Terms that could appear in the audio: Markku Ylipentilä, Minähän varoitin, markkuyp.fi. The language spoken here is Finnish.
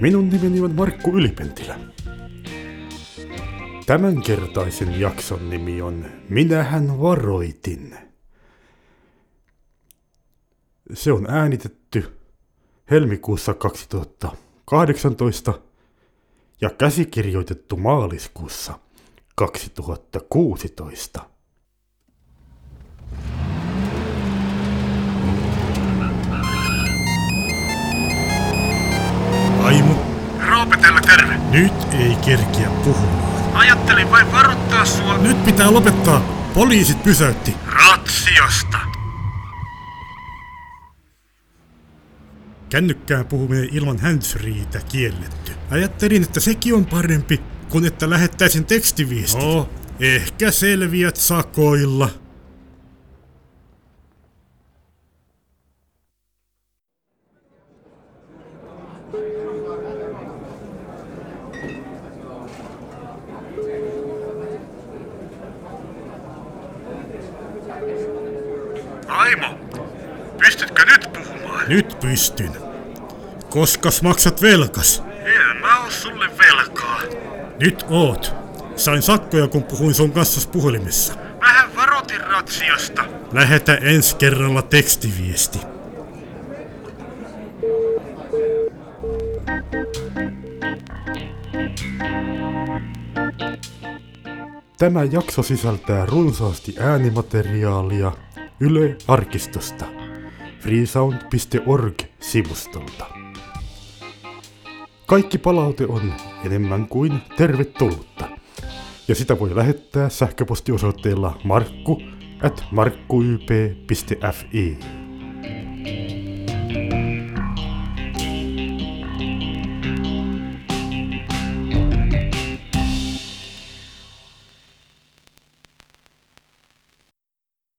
Minun nimeni on Markku Ylipentilä. Tämänkertaisen jakson nimi on Minähän varoitin. Se on äänitetty helmikuussa 2018 ja käsikirjoitettu maaliskuussa 2016. Aimu. Roope täällä, terve. Nyt ei kerkiä puhumaan. Ajattelin vain varoittaa sua. Nyt pitää lopettaa. Poliisit pysäytti. Ratsiosta. Kännykkään puhuminen ilman handsfreetä kielletty. Ajattelin, että sekin on parempi, kuin että lähettäisin tekstiviestit. No, ehkä selviät sakoilla. Aimo, pystytkö nyt puhumaan? Nyt pystyn. Koskas maksat velkas? En mä oo sulle velkaa. Nyt oot. Sain sakkoja, kun puhuin sun kanssas puhelimessa. Mähän varoitin ratsiosta. Lähetä ensi kerralla tekstiviesti. Tämä jakso sisältää runsaasti äänimateriaalia Yle Arkistosta, freesound.org-sivustolta. Kaikki palaute on enemmän kuin tervetullutta, ja sitä voi lähettää sähköpostiosoitteella markku@markkuyp.fi.